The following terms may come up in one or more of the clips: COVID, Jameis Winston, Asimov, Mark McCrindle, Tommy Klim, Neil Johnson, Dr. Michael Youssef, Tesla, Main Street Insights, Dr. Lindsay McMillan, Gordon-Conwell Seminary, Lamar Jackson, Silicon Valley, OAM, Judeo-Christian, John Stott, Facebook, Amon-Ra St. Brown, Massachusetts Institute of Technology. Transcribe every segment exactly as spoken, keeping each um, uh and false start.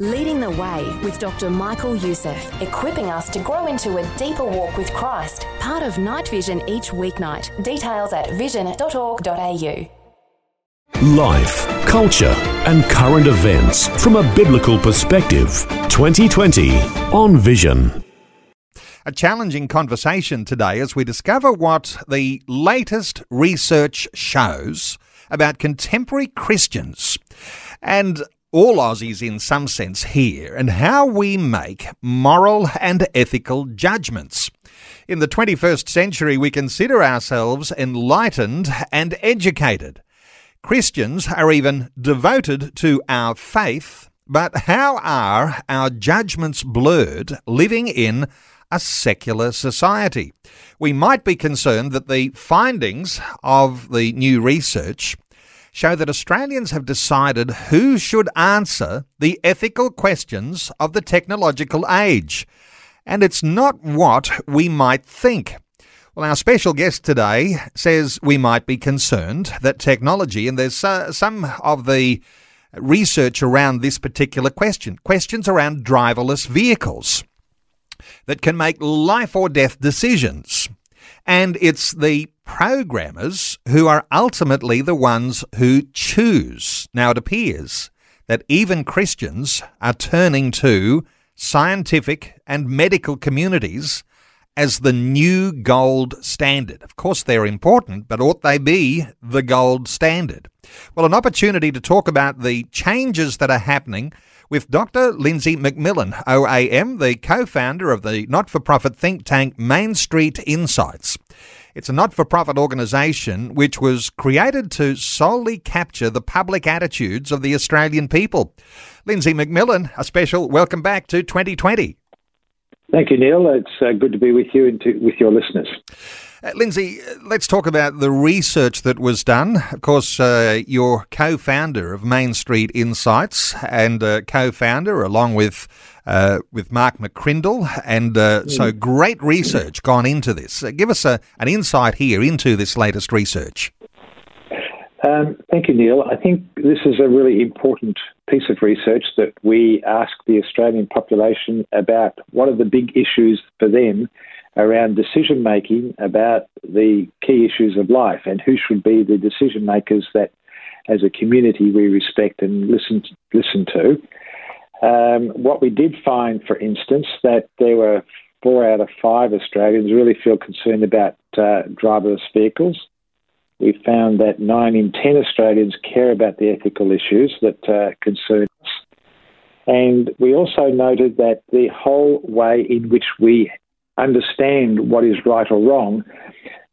Leading the Way with Doctor Michael Youssef, equipping us to grow into a deeper walk with Christ. Part of Night Vision each weeknight. Details at vision dot org dot a u. Life, culture and current events from a biblical perspective. twenty twenty on Vision. A challenging conversation today as we discover what the latest research shows about contemporary Christians and all Aussies in some sense here, and how we make moral and ethical judgments. In the twenty-first century, we consider ourselves enlightened and educated. Christians are even devoted to our faith, but how are our judgments blurred living in a secular society? We might be concerned that the findings of the new research show that Australians have decided who should answer the ethical questions of the technological age. And it's not what we might think. Well, our special guest today says we might be concerned that technology, and there's uh, some of the research around this particular question, questions around driverless vehicles that can make life or death decisions. And it's the programmers who are ultimately the ones who choose. Now, it appears that even Christians are turning to scientific and medical communities as the new gold standard. Of course, they're important, but ought they be the gold standard? Well, an opportunity to talk about the changes that are happening with Doctor Lindsay McMillan, O A M, the co-founder of the not-for-profit think tank Main Street Insights. It's a not-for-profit organisation which was created to solely capture the public attitudes of the Australian people. Lindsay McMillan, a special welcome back to twenty twenty. Thank you, Neil. It's uh, good to be with you and to, with your listeners. Uh, Lindsay, let's talk about the research that was done. Of course, uh, you're co-founder of Main Street Insights and uh, co-founder along with uh, with Mark McCrindle, and uh, mm. so great research gone into this. Uh, give us a, an insight here into this latest research. Um, thank you, Neil. I think this is a really important piece of research that we ask the Australian population about what are the big issues for them around decision-making about the key issues of life and who should be the decision-makers that, as a community, we respect and listen listen to. Um, what we did find, for instance, that there were four out of five Australians really feel concerned about uh, driverless vehicles. We found that nine in ten Australians care about the ethical issues that uh, concern us. And we also noted that the whole way in which we understand what is right or wrong,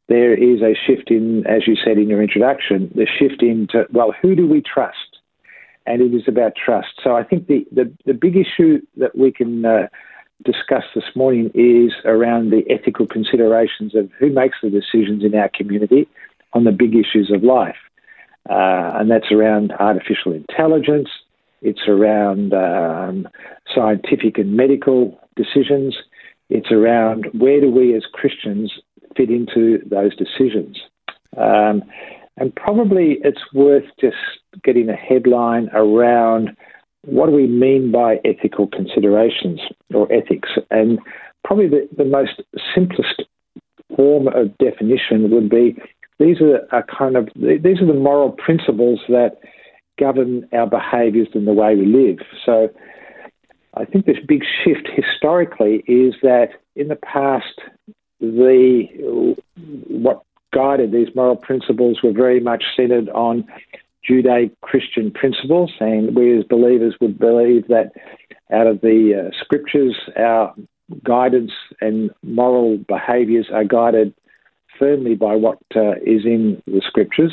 there is a shift in, as you said in your introduction, the shift into, well, who do we trust? And it is about trust. So I think the, the, the big issue that we can uh, discuss this morning is around the ethical considerations of who makes the decisions in our community on the big issues of life. Uh, and that's around artificial intelligence. It's around um, scientific and medical decisions. It's around where do we as Christians fit into those decisions. Um, and probably it's worth just getting a headline around what do we mean by ethical considerations or ethics. And probably the, the most simplest form of definition would be these are, are kind of these are the moral principles that govern our behaviours and the way we live. So I think this big shift historically is that in the past, the what guided these moral principles were very much centred on Judeo-Christian principles, and we as believers would believe that out of the uh, scriptures, our guidance and moral behaviours are guided firmly by what uh, is in the scriptures.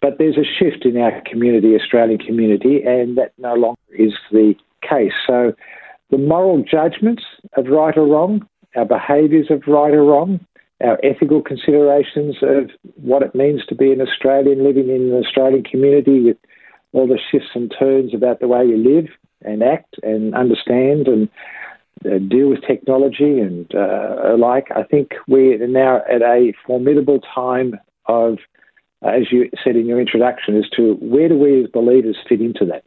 But there's a shift in our community, Australian community, and that no longer is the case. So the moral judgments of right or wrong, our behaviours of right or wrong, our ethical considerations of what it means to be an Australian living in an Australian community with all the shifts and turns about the way you live and act and understand and uh, deal with technology and uh, alike. I think we're now at a formidable time of, as you said in your introduction, as to where do we as believers fit into that.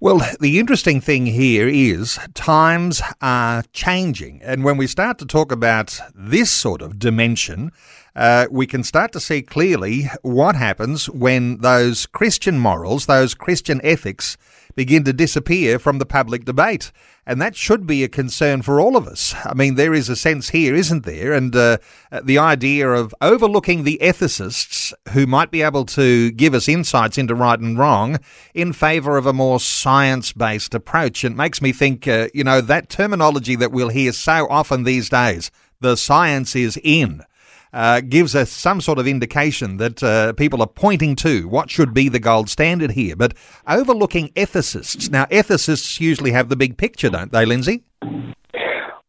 Well, the interesting thing here is times are changing. And when we start to talk about this sort of dimension, uh, we can start to see clearly what happens when those Christian morals, those Christian ethics begin to disappear from the public debate. And that should be a concern for all of us. I mean, there is a sense here, isn't there? And uh, the idea of overlooking the ethicists who might be able to give us insights into right and wrong in favour of a more science-based approach. It makes me think, uh, you know, that terminology that we'll hear so often these days, the science is in, uh, gives us some sort of indication that uh, people are pointing to what should be the gold standard here. But overlooking ethicists. Now, ethicists usually have the big picture, don't they, Lindsay?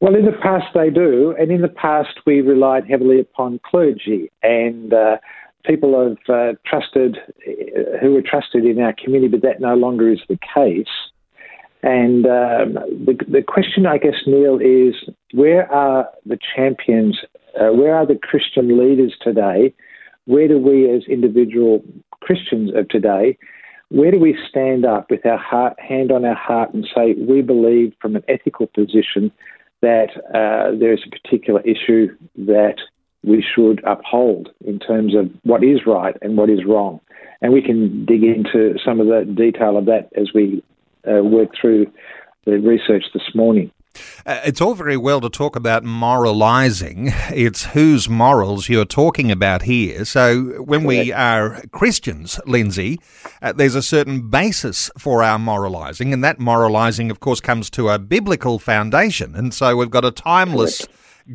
Well, in the past they do. And in the past we relied heavily upon clergy and uh, people have uh, trusted, who were trusted in our community, but that no longer is the case. And um, the, the question, I guess, Neil, is where are the champions? Uh, where are the Christian leaders today? Where do we as individual Christians of today, where do we stand up with our heart, hand on our heart and say, we believe from an ethical position that uh, there is a particular issue that we should uphold in terms of what is right and what is wrong. And we can dig into some of the detail of that as we uh, work through the research this morning. Uh, it's all very well to talk about moralising. It's whose morals you're talking about here. So when we are Christians, Lindsay, uh, there's a certain basis for our moralising, and that moralising, of course, comes to a biblical foundation. And so we've got a timeless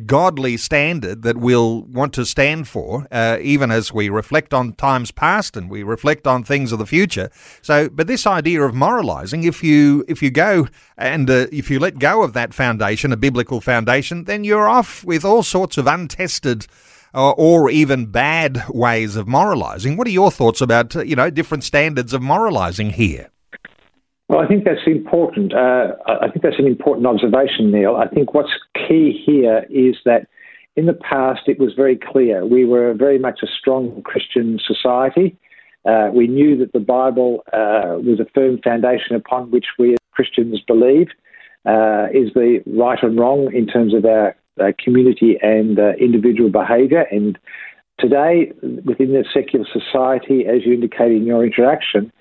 godly standard that we'll want to stand for, uh, even as we reflect on times past and we reflect on things of the future. So, but this idea of moralising, if you if you go and uh, if you let go of that foundation, a biblical foundation, then you're off with all sorts of untested uh, or even bad ways of moralising. What are your thoughts about uh, you know different standards of moralising here? Well, I think that's important. Uh, I think that's an important observation, Neil. I think what's key here is that in the past it was very clear. We were very much a strong Christian society. Uh, we knew that the Bible uh, was a firm foundation upon which we as Christians believe uh, is the right and wrong in terms of our uh, community and uh, individual behaviour. And today, within the secular society, as you indicated in your introduction,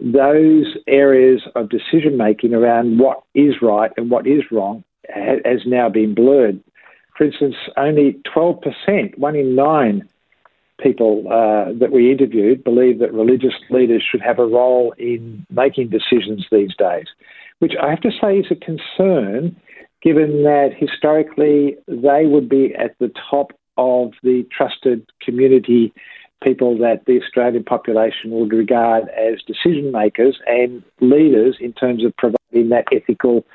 those areas of decision-making around what is right and what is wrong has now been blurred. For instance, only twelve percent, one in nine people uh, that we interviewed, believe that religious leaders should have a role in making decisions these days, which I have to say is a concern, given that historically they would be at the top of the trusted community people that the Australian population would regard as decision makers and leaders in terms of providing that ethical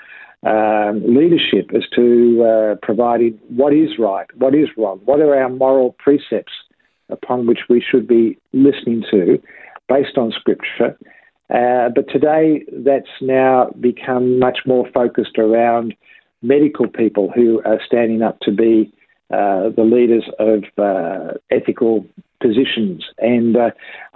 um, leadership as to uh, providing what is right, what is wrong, what are our moral precepts upon which we should be listening to based on Scripture. Uh, but today that's now become much more focused around medical people who are standing up to be Uh, the leaders of uh, ethical positions. And uh,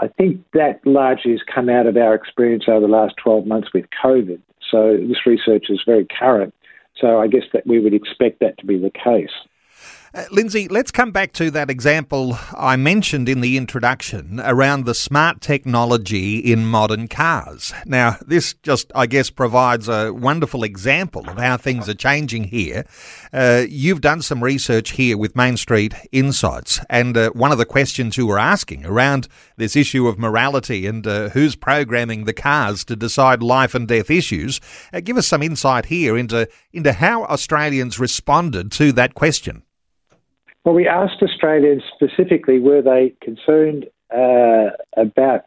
I think that largely has come out of our experience over the last twelve months with COVID. So this research is very current. So I guess that we would expect that to be the case. Uh, Lindsay, let's come back to that example I mentioned in the introduction around the smart technology in modern cars. Now, this just, I guess, provides a wonderful example of how things are changing here. Uh, you've done some research here with Main Street Insights, and uh, one of the questions you were asking around this issue of morality and uh, who's programming the cars to decide life and death issues, uh, give us some insight here into, into how Australians responded to that question. Well, we asked Australians specifically, were they concerned uh, about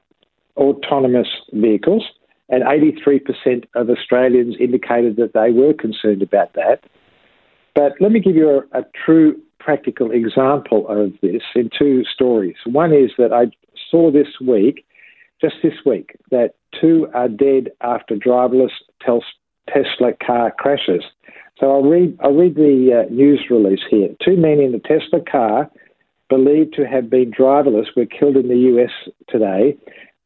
autonomous vehicles? And eighty-three percent of Australians indicated that they were concerned about that. But let me give you a, a true practical example of this in two stories. One is that I saw this week, just this week, that two are dead after driverless tel- Tesla car crashes. So I'll read, I'll read the uh, news release here. Two men in a Tesla car believed to have been driverless were killed in the U S today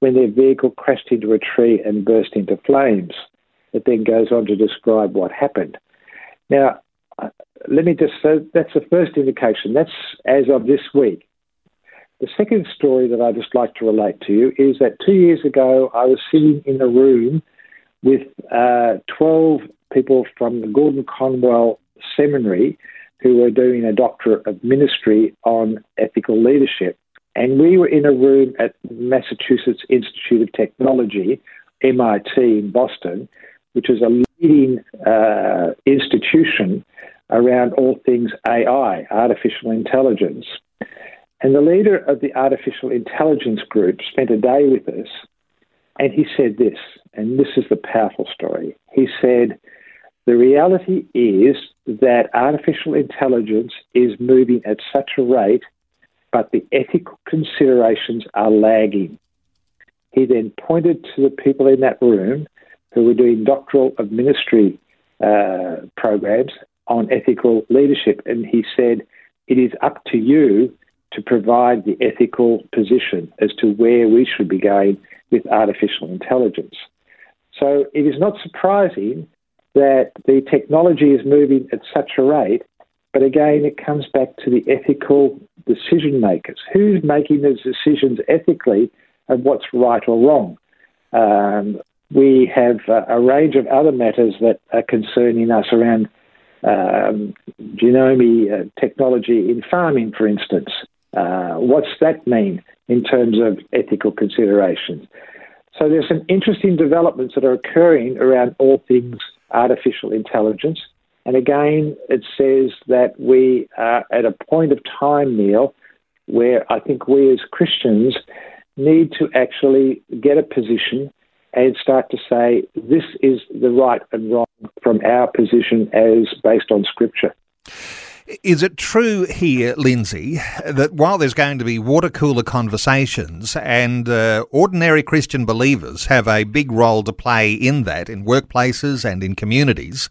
when their vehicle crashed into a tree and burst into flames. It then goes on to describe what happened. Now, let me just, so that's the first indication. That's as of this week. The second story that I'd just like to relate to you is that two years ago, I was sitting in a room with uh, twelve people from the Gordon-Conwell Seminary who were doing a doctorate of ministry on ethical leadership. And we were in a room at Massachusetts Institute of Technology, M I T in Boston, which is a leading uh, institution around all things A I, artificial intelligence. And the leader of the artificial intelligence group spent a day with us, and he said this, and this is the powerful story. He said, the reality is that artificial intelligence is moving at such a rate, but the ethical considerations are lagging. He then pointed to the people in that room who were doing doctoral of ministry uh, programs on ethical leadership, and he said, it is up to you to provide the ethical position as to where we should be going with artificial intelligence. So it is not surprising that the technology is moving at such a rate, but again, it comes back to the ethical decision makers. Who's making those decisions ethically and what's right or wrong? Um, we have a, a range of other matters that are concerning us around um, genomic uh, technology in farming, for instance. Uh, what's that mean in terms of ethical considerations? So there's some interesting developments that are occurring around all things artificial intelligence. And again, it says that we are at a point of time, Neil, where I think we as Christians need to actually get a position and start to say, this is the right and wrong from our position as based on Scripture. Is it true here, Lindsay, that while there's going to be water cooler conversations and uh, ordinary Christian believers have a big role to play in that, in workplaces and in communities,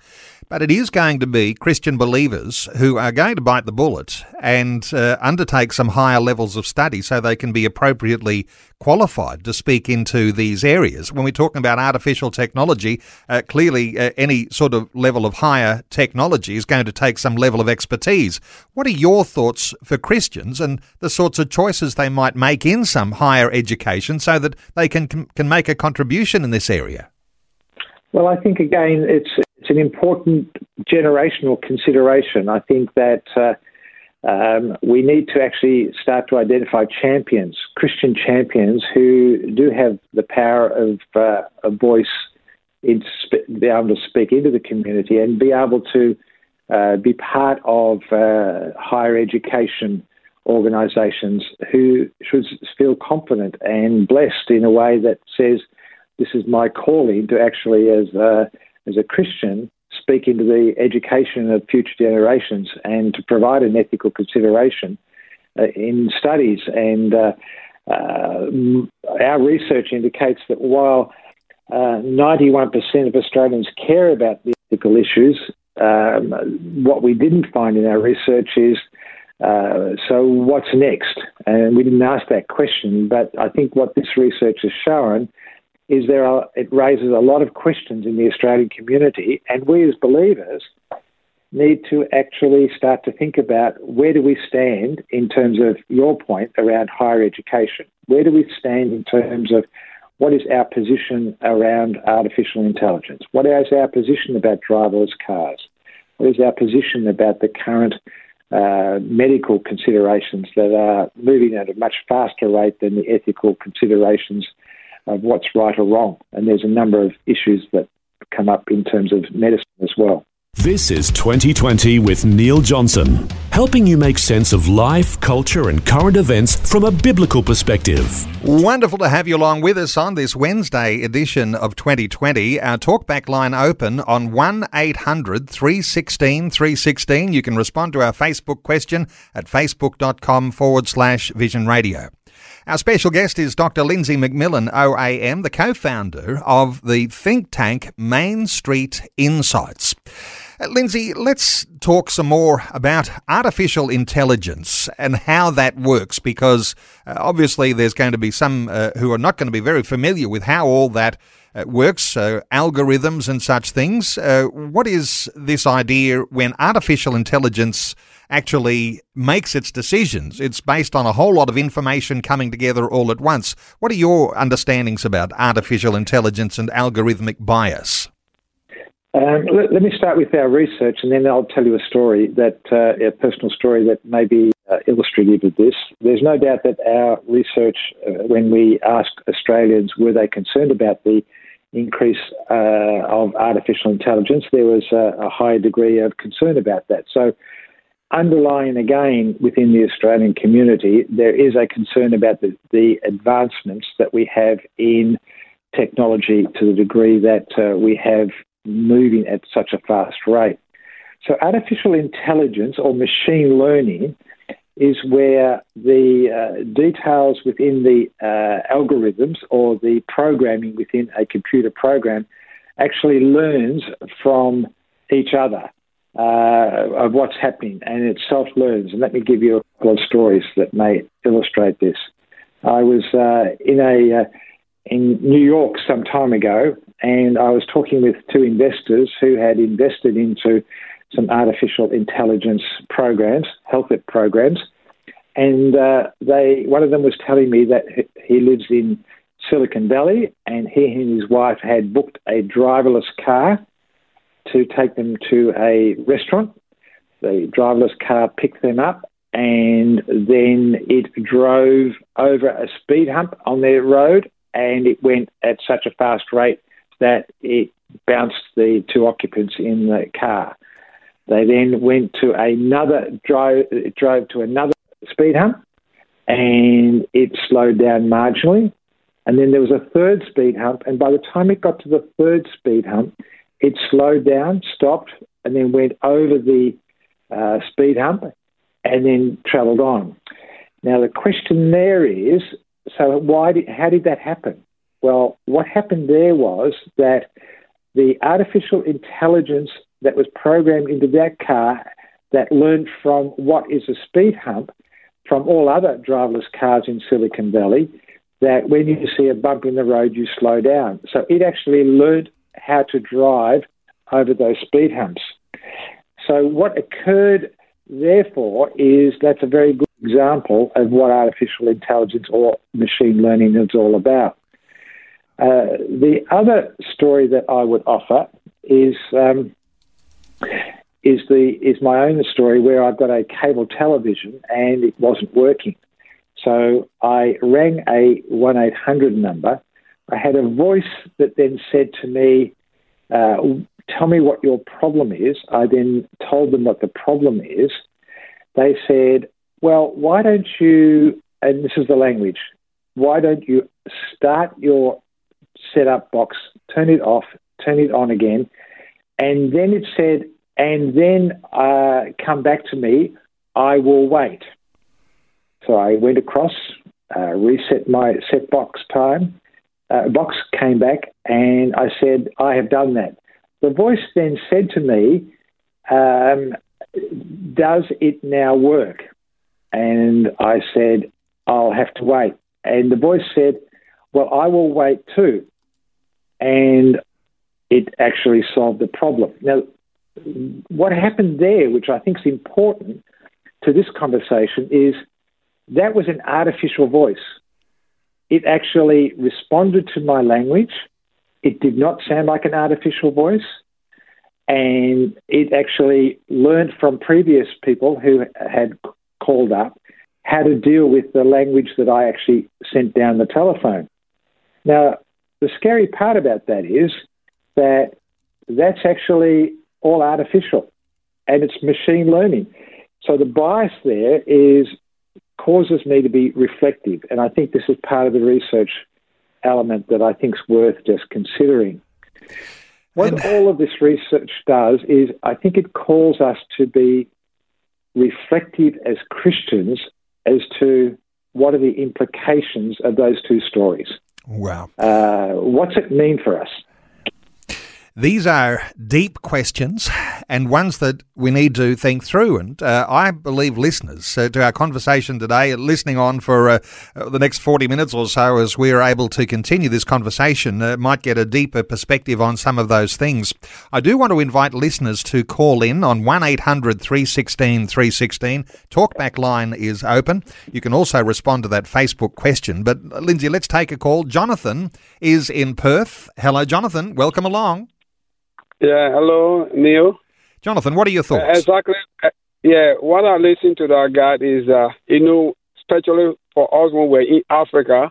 but it is going to be Christian believers who are going to bite the bullet and uh, undertake some higher levels of study so they can be appropriately qualified to speak into these areas? When we're talking about artificial technology, uh, clearly uh, any sort of level of higher technology is going to take some level of expertise. What are your thoughts for Christians and the sorts of choices they might make in some higher education so that they can can make a contribution in this area? Well, I think, again, it's It's an important generational consideration. I think that uh, um, we need to actually start to identify champions, Christian champions, who do have the power of uh, a voice in sp- be able to speak into the community and be able to uh, be part of uh, higher education organisations who should feel confident and blessed in a way that says, this is my calling to actually, as a uh, as a Christian, speak into the education of future generations and to provide an ethical consideration uh, in studies. And uh, uh, our research indicates that while uh, ninety-one percent of Australians care about the ethical issues, um, what we didn't find in our research is, uh, so what's next? And we didn't ask that question, but I think what this research has shown is there are, it raises a lot of questions in the Australian community, and we as believers need to actually start to think about, where do we stand in terms of your point around higher education? Where do we stand in terms of what is our position around artificial intelligence? What is our position about driverless cars? What is our position about the current uh, medical considerations that are moving at a much faster rate than the ethical considerations of what's right or wrong? And there's a number of issues that come up in terms of medicine as well. This is twenty twenty with Neil Johnson, helping you make sense of life, culture and current events from a biblical perspective. Wonderful to have you along with us on this Wednesday edition of twenty twenty. Our talkback line open on one eight hundred three one six three one six. You can respond to our Facebook question at facebook.com forward slash Vision Radio. Our special guest is Doctor Lindsay McMillan, O A M, the co-founder of the think tank Main Street Insights. Uh, Lindsay, let's talk some more about artificial intelligence and how that works, because uh, obviously there's going to be some uh, who are not going to be very familiar with how all that uh, works, uh, algorithms and such things. Uh, what is this idea when artificial intelligence actually makes its decisions? It's based on a whole lot of information coming together all at once. What are your understandings about artificial intelligence and algorithmic bias? Um, let, let me start with our research, and then I'll tell you a story, that uh, a personal story that may be uh, illustrative of this. There's no doubt that our research, uh, when we asked Australians were they concerned about the increase uh, of artificial intelligence, there was a, a high degree of concern about that. So underlying again within the Australian community, there is a concern about the, the advancements that we have in technology to the degree that uh, we have moving at such a fast rate. So artificial intelligence or machine learning is where the uh, details within the uh, algorithms or the programming within a computer program actually learns from each other uh, of what's happening, and it self-learns. And let me give you a couple of stories that may illustrate this. I was uh, in a... Uh, in New York some time ago, and I was talking with two investors who had invested into some artificial intelligence programs, health programs, and uh, they one of them was telling me that he lives in Silicon Valley, and he and his wife had booked a driverless car to take them to a restaurant. The driverless car picked them up, and then it drove over a speed hump on their road, and it went at such a fast rate that it bounced the two occupants in the car. They then went to another drove, drove to another speed hump, and it slowed down marginally. And then there was a third speed hump, and by the time it got to the third speed hump, it slowed down, stopped, and then went over the uh, speed hump and then travelled on. Now, the question there is, So why did, how did that happen? Well, what happened there was that the artificial intelligence that was programmed into that car that learned from what is a speed hump from all other driverless cars in Silicon Valley, that when you see a bump in the road, you slow down. So it actually learned how to drive over those speed humps. So what occurred, therefore, is that's a very good example of what artificial intelligence or machine learning is all about. Uh, the other story that I would offer is um, is the is my own story, where I've got a cable television and it wasn't working. So I rang a one eight hundred number. I had a voice that then said to me, uh, tell me what your problem is. I then told them what the problem is. They said, well, why don't you, and this is the language, why don't you start your setup box, turn it off, turn it on again, and then it said, and then uh, come back to me, I will wait. So I went across, uh, reset my set box time, uh, box came back, and I said, I have done that. The voice then said to me, um, does it now work? And I said, I'll have to wait. And the voice said, well, I will wait too. And it actually solved the problem. Now, what happened there, which I think is important to this conversation, is that was an artificial voice. It actually responded to my language. It did not sound like an artificial voice. And it actually learned from previous people who had called up how to deal with the language that I actually sent down the telephone. Now, the scary part about that is that that's actually all artificial and it's machine learning. So the bias there is causes me to be reflective, and I think this is part of the research element that I think is worth just considering. What and, all of this research does is I think it calls us to be reflective as Christians as to what are the implications of those two stories. Wow. Uh, what's it mean for us? These are deep questions and ones that we need to think through. And uh, I believe listeners uh, to our conversation today, listening on for uh, the next forty minutes or so as we are able to continue this conversation, uh, might get a deeper perspective on some of those things. I do want to invite listeners to call in on one eight hundred three one six three one six. Talkback line is open. You can also respond to that Facebook question. But uh, Lindsay, let's take a call. Jonathan is in Perth. Hello, Jonathan. Welcome along. Yeah, hello, Neil. Jonathan, what are your thoughts? Uh, exactly. Uh, yeah, what I listen to that guy is, uh, you know, especially for us when we're in Africa,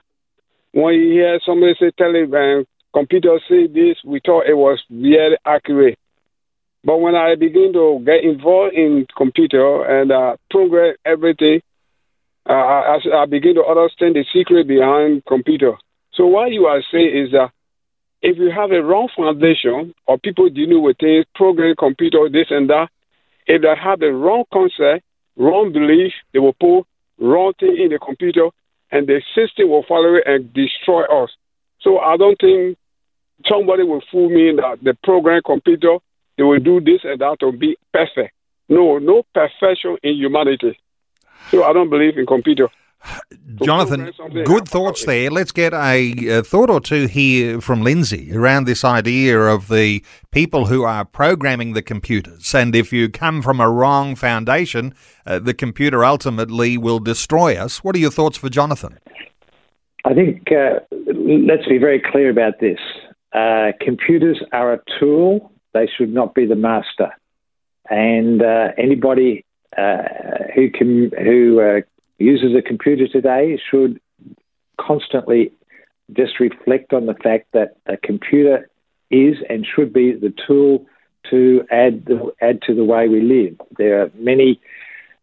when you hear somebody say, tell him, uh, computer say this, we thought it was really accurate. But when I begin to get involved in computer and uh, program everything, uh, I, I begin to understand the secret behind computer. So what you are saying is that uh, if you have a wrong foundation or people dealing with things, program, computer, this and that, if they have the wrong concept, wrong belief, they will put wrong thing in the computer and the system will follow it and destroy us. So I don't think somebody will fool me that the program, computer, they will do this and that to be perfect. No, no perfection in humanity. So I don't believe in computer. Jonathan, good thoughts there. Let's get a, a thought or two here from Lindsay around this idea of the people who are programming the computers. And if you come from a wrong foundation, uh, the computer ultimately will destroy us. What are your thoughts for Jonathan? I think uh, let's be very clear about this. Uh, computers are a tool. They should not be the master. And uh, anybody uh, who can... who uh, uses a computer today should constantly just reflect on the fact that a computer is and should be the tool to add the, add to the way we live. There are many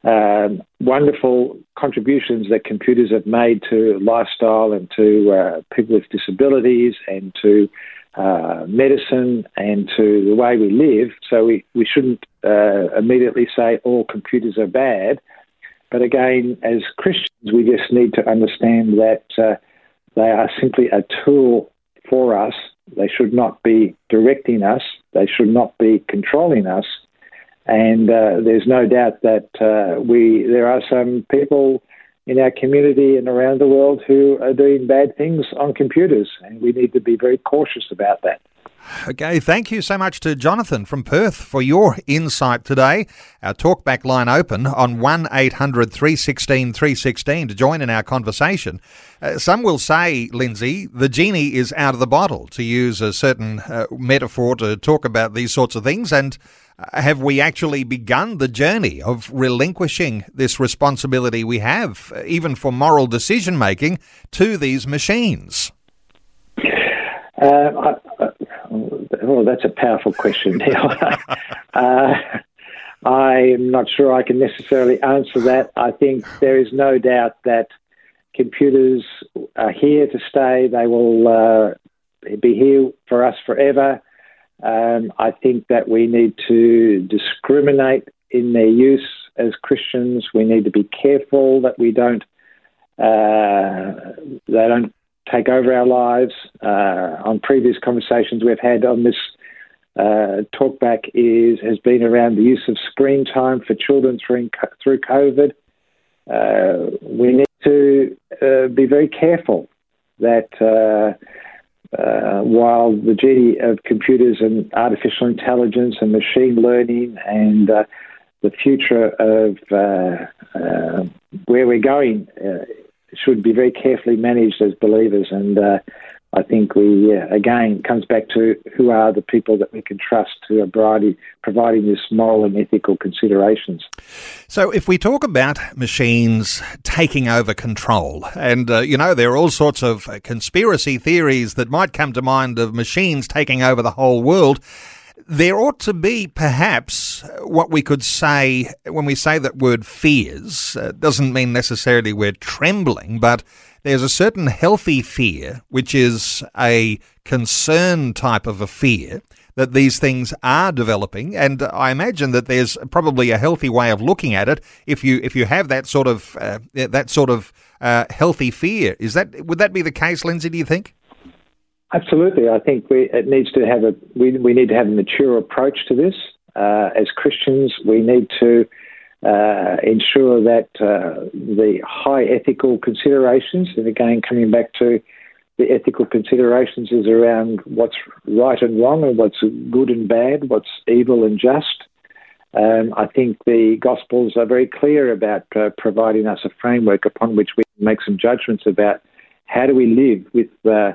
um, wonderful contributions that computers have made to lifestyle and to uh, people with disabilities and to uh, medicine and to the way we live. So we, we shouldn't uh, immediately say all computers are bad. But again, as Christians, we just need to understand that uh, they are simply a tool for us. They should not be directing us. They should not be controlling us. And uh, there's no doubt that uh, we there are some people in our community and around the world who are doing bad things on computers, and we need to be very cautious about that. Okay, thank you so much to Jonathan from Perth for your insight today. Our talkback line open on one eight hundred three one six three one six to join in our conversation. Uh, some will say, Lindsay, the genie is out of the bottle, to use a certain uh, metaphor to talk about these sorts of things. And uh, have we actually begun the journey of relinquishing this responsibility we have, uh, even for moral decision making, to these machines? Uh, I, I, oh, that's a powerful question, Neil. uh, I'm not sure I can necessarily answer that. I think there is no doubt that computers are here to stay. They will uh, be here for us forever. Um, I think that we need to discriminate in their use as Christians. We need to be careful that we don't uh, they don't take over our lives. Uh, on previous conversations we've had on this uh, talkback is has been around the use of screen time for children through, through COVID. Uh, we need to uh, be very careful that uh, uh, while the genie of computers and artificial intelligence and machine learning and uh, the future of uh, uh, where we're going uh, should be very carefully managed as believers. And uh, I think we, uh, again, comes back to who are the people that we can trust who are providing this moral and ethical considerations. So if we talk about machines taking over control, and, uh, you know, there are all sorts of conspiracy theories that might come to mind of machines taking over the whole world, there ought to be perhaps what we could say when we say that word fears. It doesn't mean necessarily we're trembling, but there's a certain healthy fear, which is a concern type of a fear that these things are developing. And I imagine that there's probably a healthy way of looking at it. If you if you have that sort of uh, that sort of uh, healthy fear, is that would that be the case, Lindsay? Do you think? Absolutely. I think we, it needs to have a we, we need to have a mature approach to this. Uh, as Christians, we need to uh, ensure that uh, the high ethical considerations, and again, coming back to the ethical considerations, is around what's right and wrong, and what's good and bad, what's evil and just. Um, I think the Gospels are very clear about uh, providing us a framework upon which we make some judgments about how do we live with uh,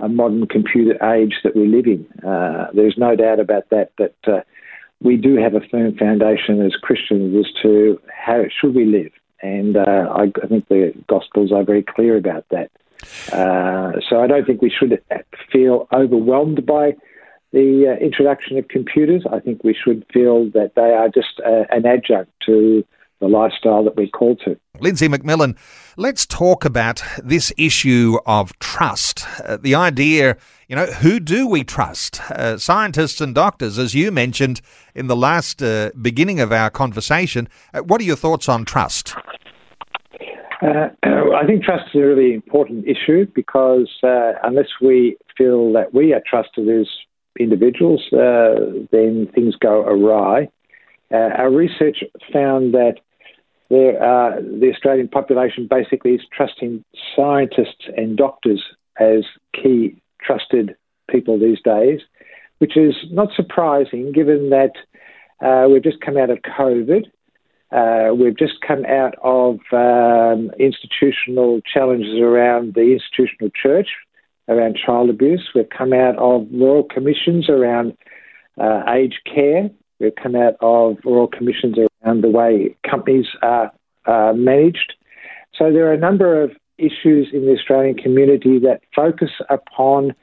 a modern computer age that we live in. Uh, there's no doubt about that, that uh, we do have a firm foundation as Christians as to how should we live. And uh, I, I think the Gospels are very clear about that. Uh, so I don't think we should feel overwhelmed by the uh, introduction of computers. I think we should feel that they are just uh, an adjunct to the lifestyle that we're called to. Lindsay McMillan, let's talk about this issue of trust. Uh, the idea, you know, who do we trust? Uh, scientists and doctors, as you mentioned in the last uh, beginning of our conversation. Uh, what are your thoughts on trust? Uh, I think trust is a really important issue because uh, unless we feel that we are trusted as individuals, uh, then things go awry. Uh, our research found that there are, the Australian population basically is trusting scientists and doctors as key trusted people these days, which is not surprising given that uh, we've just come out of COVID. Uh, we've just come out of um, institutional challenges around the institutional church, around child abuse. We've come out of royal commissions around uh, aged care. We've come out of royal commissions around the way companies are uh, managed. So there are a number of issues in the Australian community that focus upon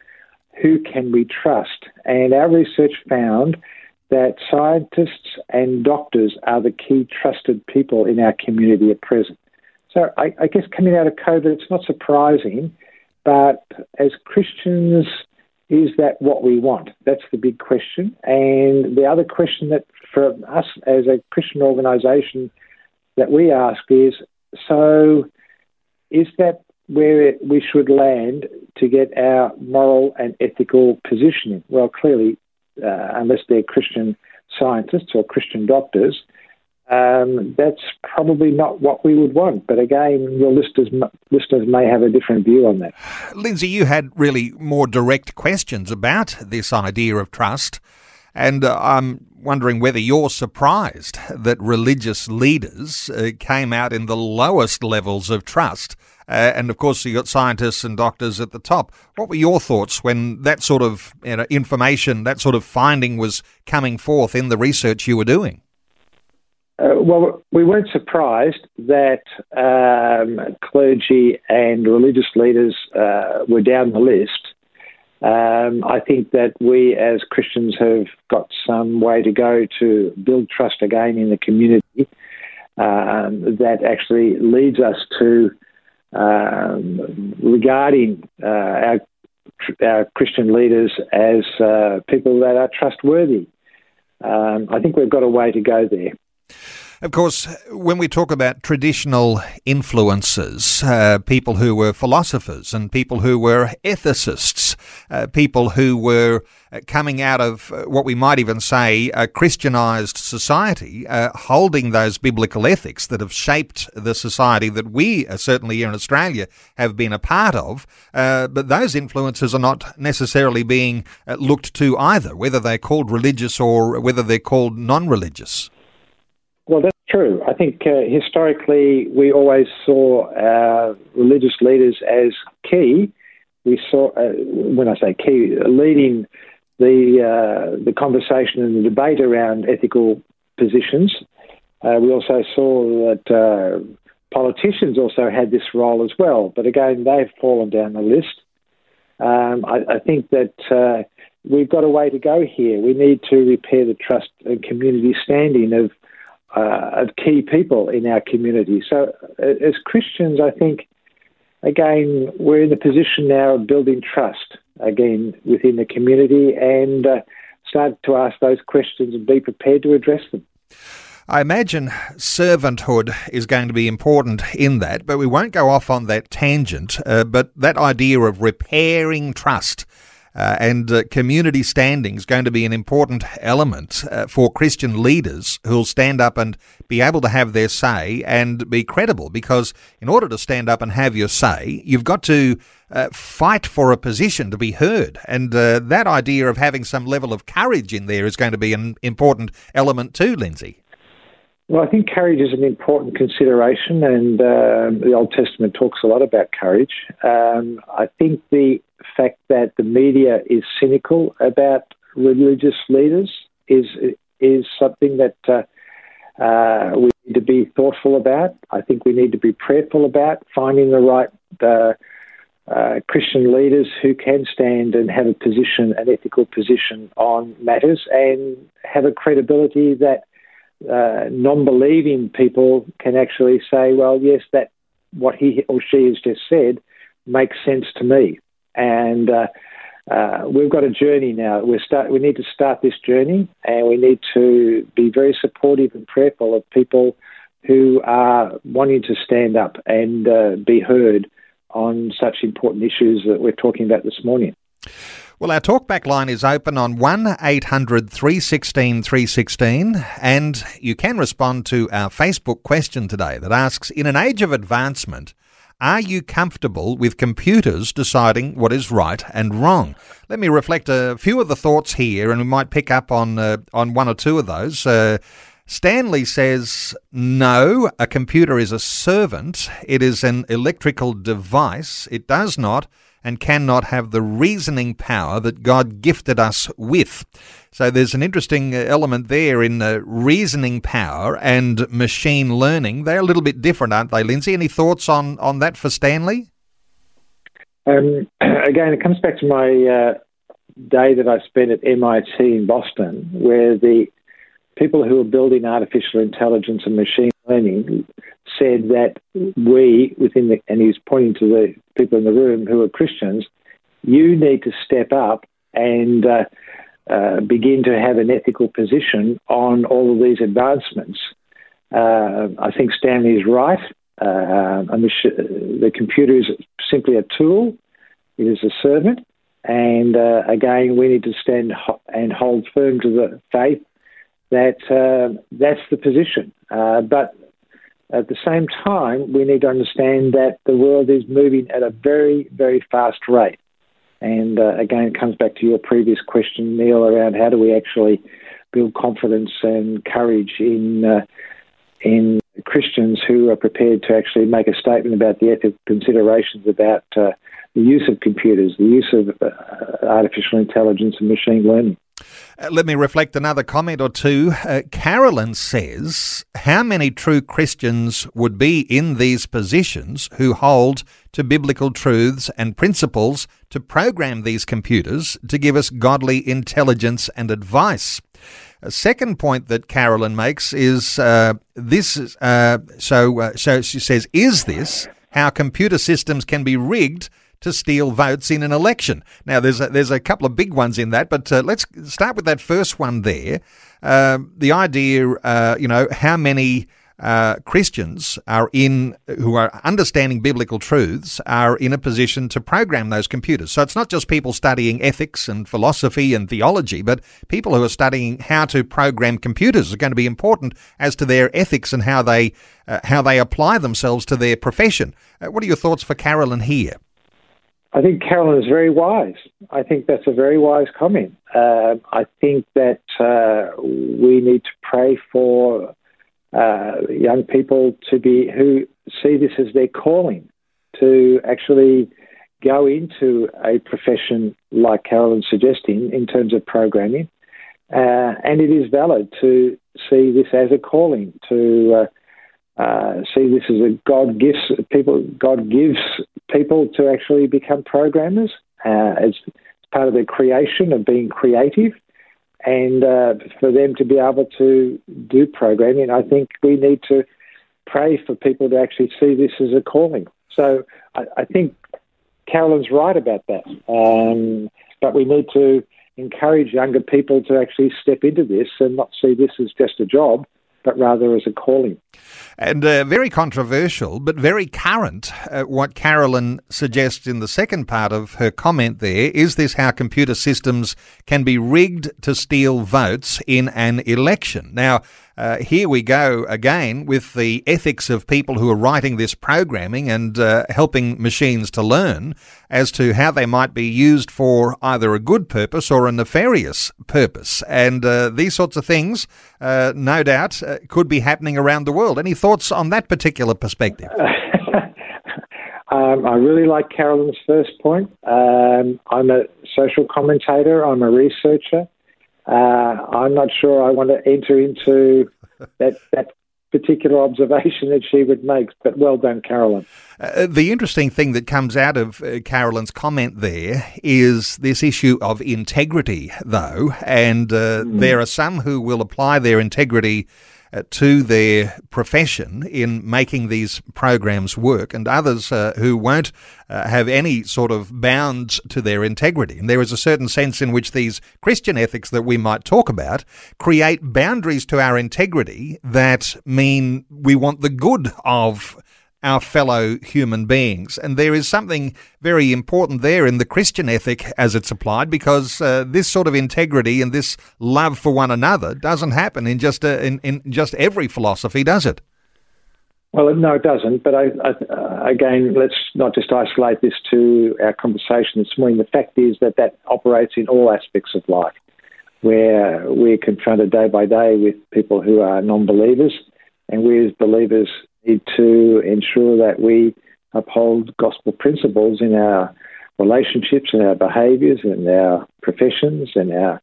who can we trust. And our research found that scientists and doctors are the key trusted people in our community at present. So I, I guess coming out of COVID, it's not surprising, but as Christians, is that what we want? That's the big question. And the other question that for us as a Christian organisation that we ask is, so is that where we should land to get our moral and ethical positioning? Well, clearly, Uh, unless they're Christian scientists or Christian doctors, um, that's probably not what we would want. But again, your listeners, listeners may have a different view on that. Lindsay, you had really more direct questions about this idea of trust, and uh, I'm wondering whether you're surprised that religious leaders uh, came out in the lowest levels of trust. Uh, and, of course, you got scientists and doctors at the top. What were your thoughts when that sort of you know, information, that sort of finding was coming forth in the research you were doing? Uh, well, we weren't surprised that um, clergy and religious leaders uh, were down the list. Um, I think that we as Christians have got some way to go to build trust again in the community um, that actually leads us to Um, regarding uh, our, our Christian leaders as uh, people that are trustworthy. Um, I think we've got a way to go there. Of course, when we talk about traditional influences, uh, people who were philosophers and people who were ethicists, uh, people who were uh, coming out of uh, what we might even say a Christianized society, uh, holding those biblical ethics that have shaped the society that we, uh, certainly here in Australia, have been a part of, uh, but those influences are not necessarily being uh, looked to either, whether they're called religious or whether they're called non-religious. Well, that's true. I think uh, historically we always saw uh, religious leaders as key. We saw, uh, when I say key, leading the uh, the conversation and the debate around ethical positions. Uh, we also saw that uh, politicians also had this role as well. But again, they've fallen down the list. Um, I, I think that uh, we've got a way to go here. We need to repair the trust and community standing of Uh, of key people in our community. So uh, as Christians, I think, again, we're in the position now of building trust, again, within the community and uh, start to ask those questions and be prepared to address them. I imagine servanthood is going to be important in that, but we won't go off on that tangent. Uh, but that idea of repairing trust, uh, and uh, community standing is going to be an important element uh, for Christian leaders who'll stand up and be able to have their say and be credible, because in order to stand up and have your say, you've got to uh, fight for a position to be heard. And uh, that idea of having some level of courage in there is going to be an important element too, Lindsay. Well, I think courage is an important consideration, and um, the Old Testament talks a lot about courage. Um, I think the fact that the media is cynical about religious leaders is is something that uh, uh, we need to be thoughtful about. I think we need to be prayerful about finding the right uh, uh, Christian leaders who can stand and have a position, an ethical position on matters, and have a credibility that Uh, non-believing people can actually say, well, yes, that what he or she has just said makes sense to me. And uh, uh, we've got a journey now. We start. We need to start this journey, and we need to be very supportive and prayerful of people who are wanting to stand up and uh, be heard on such important issues that we're talking about this morning. Well, our talkback line is open on one eight hundred three one six three one six, and you can respond to our Facebook question today that asks, in an age of advancement, are you comfortable with computers deciding what is right and wrong? Let me reflect a few of the thoughts here, and we might pick up on uh, on one or two of those. Uh, Stanley says, no, a computer is a servant. It is an electrical device. It does not and cannot have the reasoning power that God gifted us with. So there's an interesting element there in uh, reasoning power and machine learning. They're a little bit different, aren't they, Lindsay? Any thoughts on, on that for Stanley? Um, again, it comes back to my uh, day that I spent at M I T in Boston, where the people who were building artificial intelligence and machine learning said that we, within the, and he's pointing to the people in the room who are Christians, you need to step up and uh, uh, begin to have an ethical position on all of these advancements. Uh, I think Stanley is right. Uh, and the, sh- the computer is simply a tool. It is a servant. And uh, again, we need to stand ho- and hold firm to the faith that uh, that's the position. Uh, but at the same time, we need to understand that the world is moving at a very, very fast rate. And uh, again, it comes back to your previous question, Neil, around how do we actually build confidence and courage in uh, in Christians who are prepared to actually make a statement about the ethical considerations about uh, the use of computers, the use of uh, artificial intelligence and machine learning. Uh, let me reflect another comment or two. Uh, Carolyn says, how many true Christians would be in these positions who hold to biblical truths and principles to program these computers to give us godly intelligence and advice? A second point that Carolyn makes is uh, this. Uh, so, uh, so she says, is this how computer systems can be rigged to steal votes in an election? Now, there's a, there's a couple of big ones in that, but uh, let's start with that first one there. Uh, the idea, uh, you know, how many uh, Christians are in, who are understanding biblical truths, are in a position to program those computers. So it's not just people studying ethics and philosophy and theology, but people who are studying how to program computers are going to be important as to their ethics and how they, uh, how they apply themselves to their profession. Uh, what are your thoughts for Carolyn here? I think Carolyn is very wise. I think that's a very wise comment. Uh, I think that uh, we need to pray for uh, young people to be who see this as their calling, to actually go into a profession like Carolyn's suggesting in terms of programming. Uh, and it is valid to see this as a calling, to uh, uh, see this as a God gives people, God gives people to actually become programmers. Uh, it's part of their creation of being creative, and uh, for them to be able to do programming, I think we need to pray for people to actually see this as a calling. So I, I think Carolyn's right about that, um, but we need to encourage younger people to actually step into this and not see this as just a job, but rather as a calling. And uh, very controversial, but very current, uh, what Carolyn suggests in the second part of her comment there. Is this how computer systems can be rigged to steal votes in an election? Now, uh, here we go again with the ethics of people who are writing this programming and uh, helping machines to learn as to how they might be used for either a good purpose or a nefarious purpose. And uh, these sorts of things, uh, no doubt, uh, could be happening around the world. Any thoughts on that particular perspective? um, I really like Carolyn's first point. Um, I'm a social commentator. I'm a researcher. Uh, I'm not sure I want to enter into that, that particular observation that she would make, but well done, Carolyn. Uh, the interesting thing that comes out of uh, Carolyn's comment there is this issue of integrity, though, and uh, mm-hmm. there are some who will apply their integrity to their profession in making these programs work, and others uh, who won't uh, have any sort of bounds to their integrity. And there is a certain sense in which these Christian ethics that we might talk about create boundaries to our integrity that mean we want the good of our fellow human beings. And there is something very important there in the Christian ethic as it's applied, because uh, this sort of integrity and this love for one another doesn't happen in just a, in, in just every philosophy, does it? Well, no, it doesn't. But I, I, again, let's not just isolate this to our conversation this morning. The fact is that that operates in all aspects of life, where we're confronted day by day with people who are non-believers, and we as believers need to ensure that we uphold gospel principles in our relationships and our behaviours and our professions and our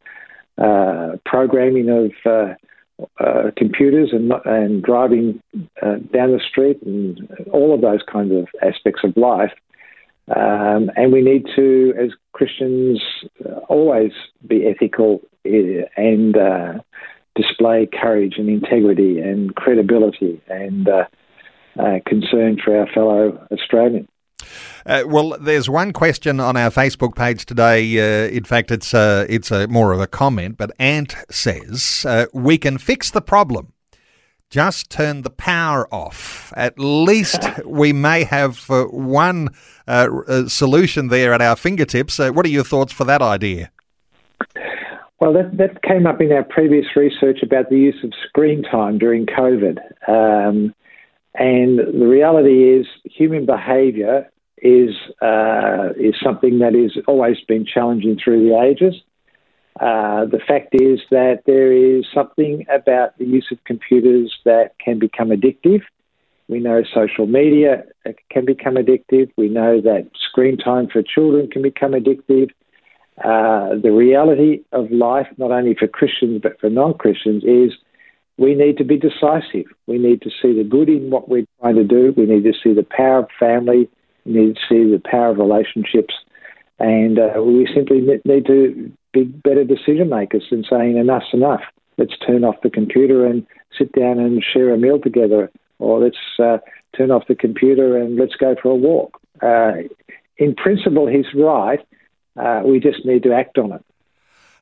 uh, programming of uh, uh, computers and, and driving uh, down the street and all of those kinds of aspects of life. Um, and we need to, as Christians, uh, always be ethical and uh, display courage and integrity and credibility and uh, Uh, concern for our fellow Australians. Uh, well, there's one question on our Facebook page today. Uh, in fact, it's uh, it's a, more of a comment, but Ant says, uh, we can fix the problem. Just turn the power off. At least we may have uh, one uh, uh, solution there at our fingertips. Uh, what are your thoughts for that idea? Well, that, that came up in our previous research about the use of screen time during COVID. Um And the reality is human behaviour is uh, is something that has always been challenging through the ages. Uh, the fact is that there is something about the use of computers that can become addictive. We know social media can become addictive. We know that screen time for children can become addictive. Uh, the reality of life, not only for Christians but for non-Christians, is we need to be decisive. We need to see the good in what we're trying to do. We need to see the power of family. We need to see the power of relationships. And uh, we simply need to be better decision makers than saying enough's enough. Let's turn off the computer and sit down and share a meal together. Or let's uh, turn off the computer and let's go for a walk. Uh, in principle, he's right. Uh, we just need to act on it.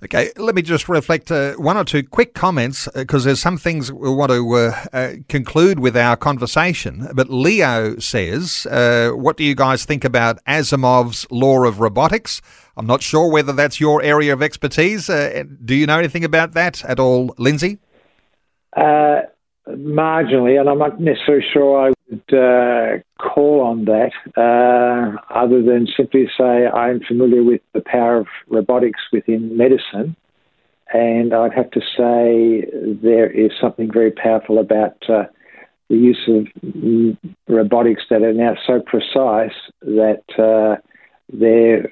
Okay, let me just reflect uh, one or two quick comments, because uh, there's some things we want to uh, uh, conclude with our conversation. But Leo says, uh, what do you guys think about Asimov's Law of Robotics? I'm not sure whether that's your area of expertise. Uh, do you know anything about that at all, Lindsay? Uh, marginally, and I'm not necessarily sure I would uh, call on that, uh, other than simply say I'm familiar with the power of robotics within medicine, and I'd have to say there is something very powerful about uh, the use of mm, robotics that are now so precise that uh, there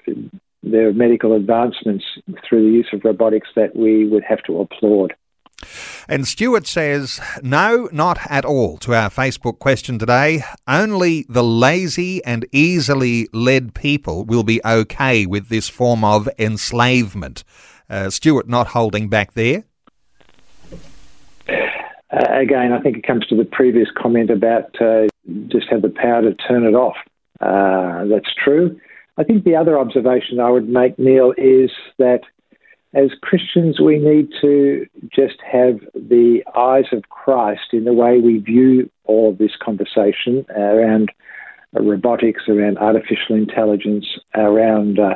there are medical advancements through the use of robotics that we would have to applaud. And Stuart says, no, not at all to our Facebook question today. Only the lazy and easily led people will be okay with this form of enslavement. Uh, Stuart not holding back there. Uh, again, I think it comes to the previous comment about uh, just have the power to turn it off. Uh, that's true. I think the other observation I would make, Neil, is that as Christians, we need to just have the eyes of Christ in the way we view all of this conversation around robotics, around artificial intelligence, around uh,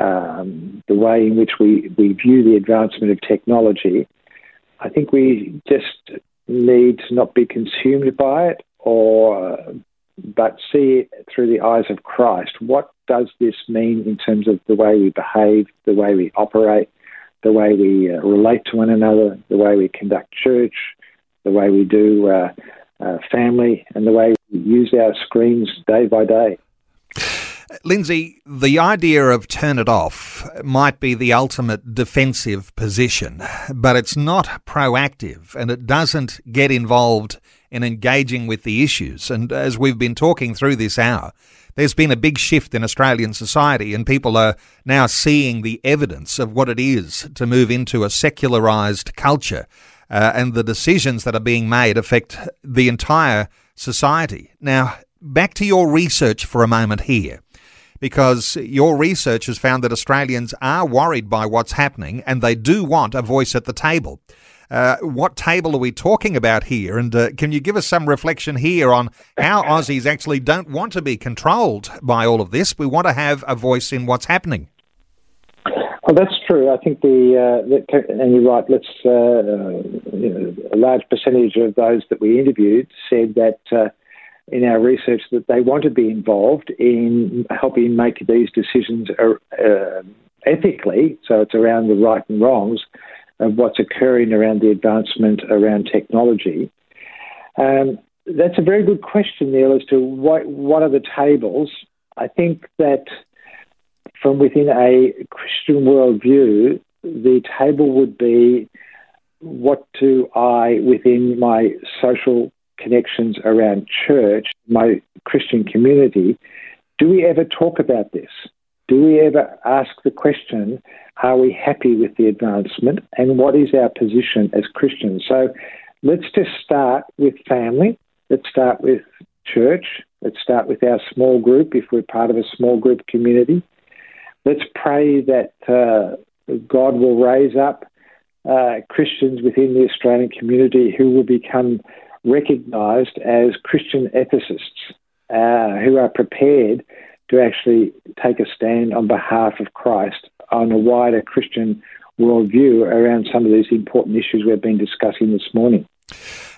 um, the way in which we, we view the advancement of technology. I think we just need to not be consumed by it, or but see it through the eyes of Christ. What does this mean in terms of the way we behave, the way we operate, the way we uh, relate to one another, the way we conduct church, the way we do uh, uh, family, and the way we use our screens day by day? Lindsay, the idea of turn it off might be the ultimate defensive position, but it's not proactive, and it doesn't get involved in engaging with the issues. And as we've been talking through this hour, there's been a big shift in Australian society, and people are now seeing the evidence of what it is to move into a secularised culture, uh, and the decisions that are being made affect the entire society. Now, back to your research for a moment here, because your research has found that Australians are worried by what's happening and they do want a voice at the table. Uh, what table are we talking about here? And uh, can you give us some reflection here on how Aussies actually don't want to be controlled by all of this? We want to have a voice in what's happening. Well, that's true. I think the, uh, the and you're right. Let's uh, you know, a large percentage of those that we interviewed said that uh, in our research that they want to be involved in helping make these decisions uh, ethically. So it's around the right and wrongs of what's occurring around the advancement around technology. Um, that's a very good question, Neil, as to what, what are the tables. I think that from within a Christian worldview, the table would be, what do I, within my social connections around church, my Christian community, do we ever talk about this? Do we ever ask the question, are we happy with the advancement, and what is our position as Christians? So let's just start with family. Let's start with church. Let's start with our small group if we're part of a small group community. Let's pray that uh, God will raise up uh, Christians within the Australian community who will become recognised as Christian ethicists, uh, who are prepared to actually take a stand on behalf of Christ on a wider Christian worldview around some of these important issues we've been discussing this morning.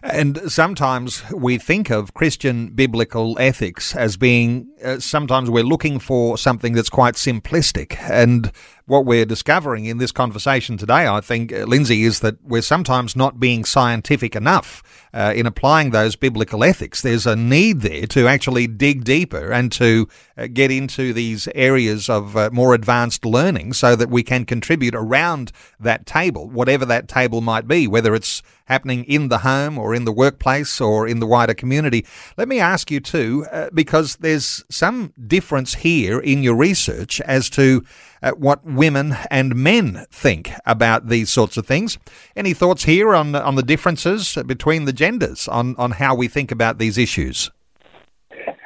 And sometimes we think of Christian biblical ethics as being, uh, sometimes we're looking for something that's quite simplistic. And what we're discovering in this conversation today, I think, Lindsay, is that we're sometimes not being scientific enough uh, in applying those biblical ethics. There's a need there to actually dig deeper and to uh, get into these areas of uh, more advanced learning so that we can contribute around that table, whatever that table might be, whether it's happening in the home or in the workplace or in the wider community. Let me ask you too, uh, because there's some difference here in your research as to Uh, what women and men think about these sorts of things. Any thoughts here on on the differences between the genders on, on how we think about these issues?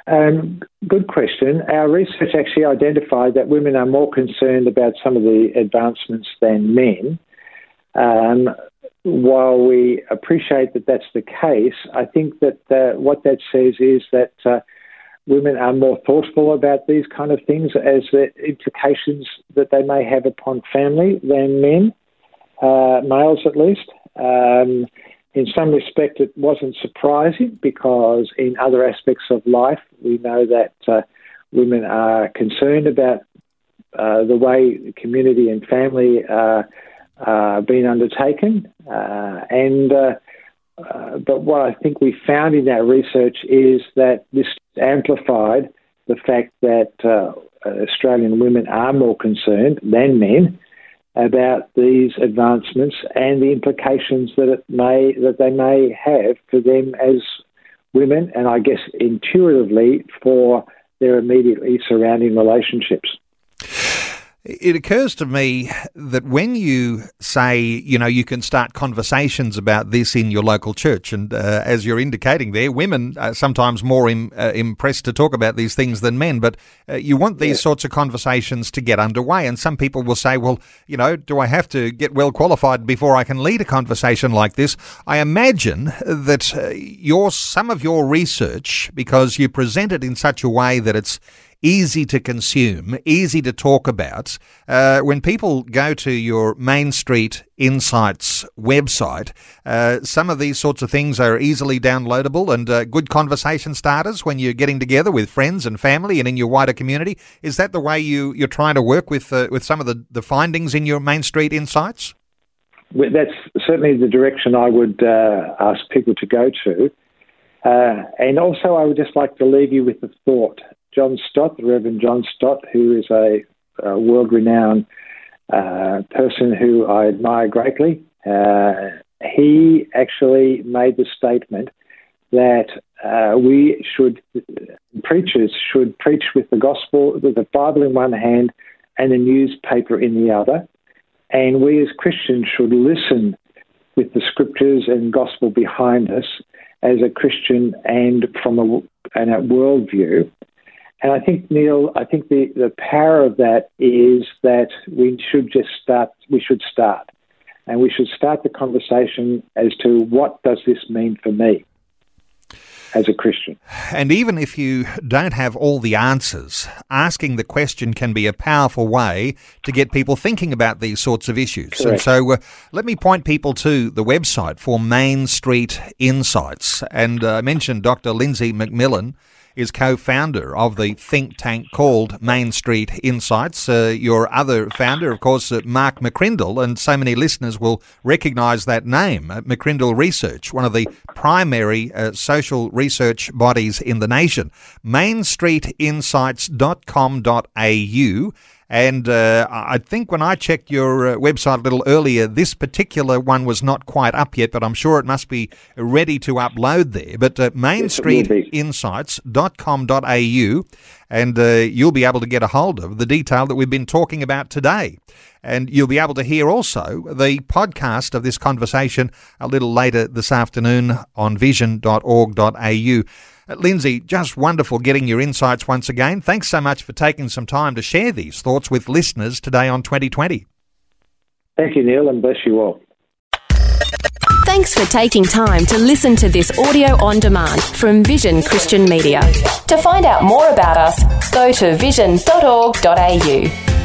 Um, good question. Our research actually identified that women are more concerned about some of the advancements than men. Um, while we appreciate that that's the case, I think that uh, what that says is that uh, women are more thoughtful about these kind of things as the implications that they may have upon family than men, uh, males at least. Um, in some respect, it wasn't surprising, because in other aspects of life, we know that uh, women are concerned about uh, the way community and family are uh, uh, being undertaken. Uh, and uh, uh, But what I think we found in our research is that this amplified the fact that uh, Australian women are more concerned than men about these advancements and the implications that it may that they may have for them as women, and I guess intuitively for their immediately surrounding relationships. It occurs to me that when you say, you know, you can start conversations about this in your local church, and uh, as you're indicating there, women are sometimes more im- uh, impressed to talk about these things than men, but uh, you want these yeah. sorts of conversations to get underway. And some people will say, well, you know, do I have to get well qualified before I can lead a conversation like this? I imagine that uh, your some of your research, because you present it in such a way that it's easy to consume, easy to talk about. Uh, when people go to your Main Street Insights website, uh, some of these sorts of things are easily downloadable and uh, good conversation starters when you're getting together with friends and family and in your wider community. Is that the way you, you're trying to work with uh, with some of the, the findings in your Main Street Insights? Well, that's certainly the direction I would uh, ask people to go to. Uh, and also I would just like to leave you with a thought. John Stott, the Reverend John Stott, who is a, a world-renowned uh, person who I admire greatly, uh, he actually made the statement that uh, we should, preachers should preach with the gospel, with the Bible in one hand and a newspaper in the other, and we as Christians should listen with the scriptures and gospel behind us as a Christian and from a, and a worldview. And I think, Neil, I think the, the power of that is that we should just start, we should start. And we should start the conversation as to what does this mean for me as a Christian. And even if you don't have all the answers, asking the question can be a powerful way to get people thinking about these sorts of issues. Correct. And so uh, let me point people to the website for Main Street Insights. And uh, I mentioned Doctor Lindsay McMillan is co-founder of the think tank called Main Street Insights. Uh, your other founder, of course, uh, Mark McCrindle, and so many listeners will recognise that name, uh, McCrindle Research, one of the primary uh, social research bodies in the nation. main street insights dot com dot a u. And uh, I think when I checked your uh, website a little earlier, this particular one was not quite up yet, but I'm sure it must be ready to upload there. But uh, main street insights dot com dot a u, and uh, you'll be able to get a hold of the detail that we've been talking about today. And you'll be able to hear also the podcast of this conversation a little later this afternoon on vision dot org dot a u. Lindsay, just wonderful getting your insights once again. Thanks so much for taking some time to share these thoughts with listeners today on twenty twenty. Thank you, Neil, and bless you all. Thanks for taking time to listen to this audio on demand from Vision Christian Media. To find out more about us, go to vision dot org dot a u.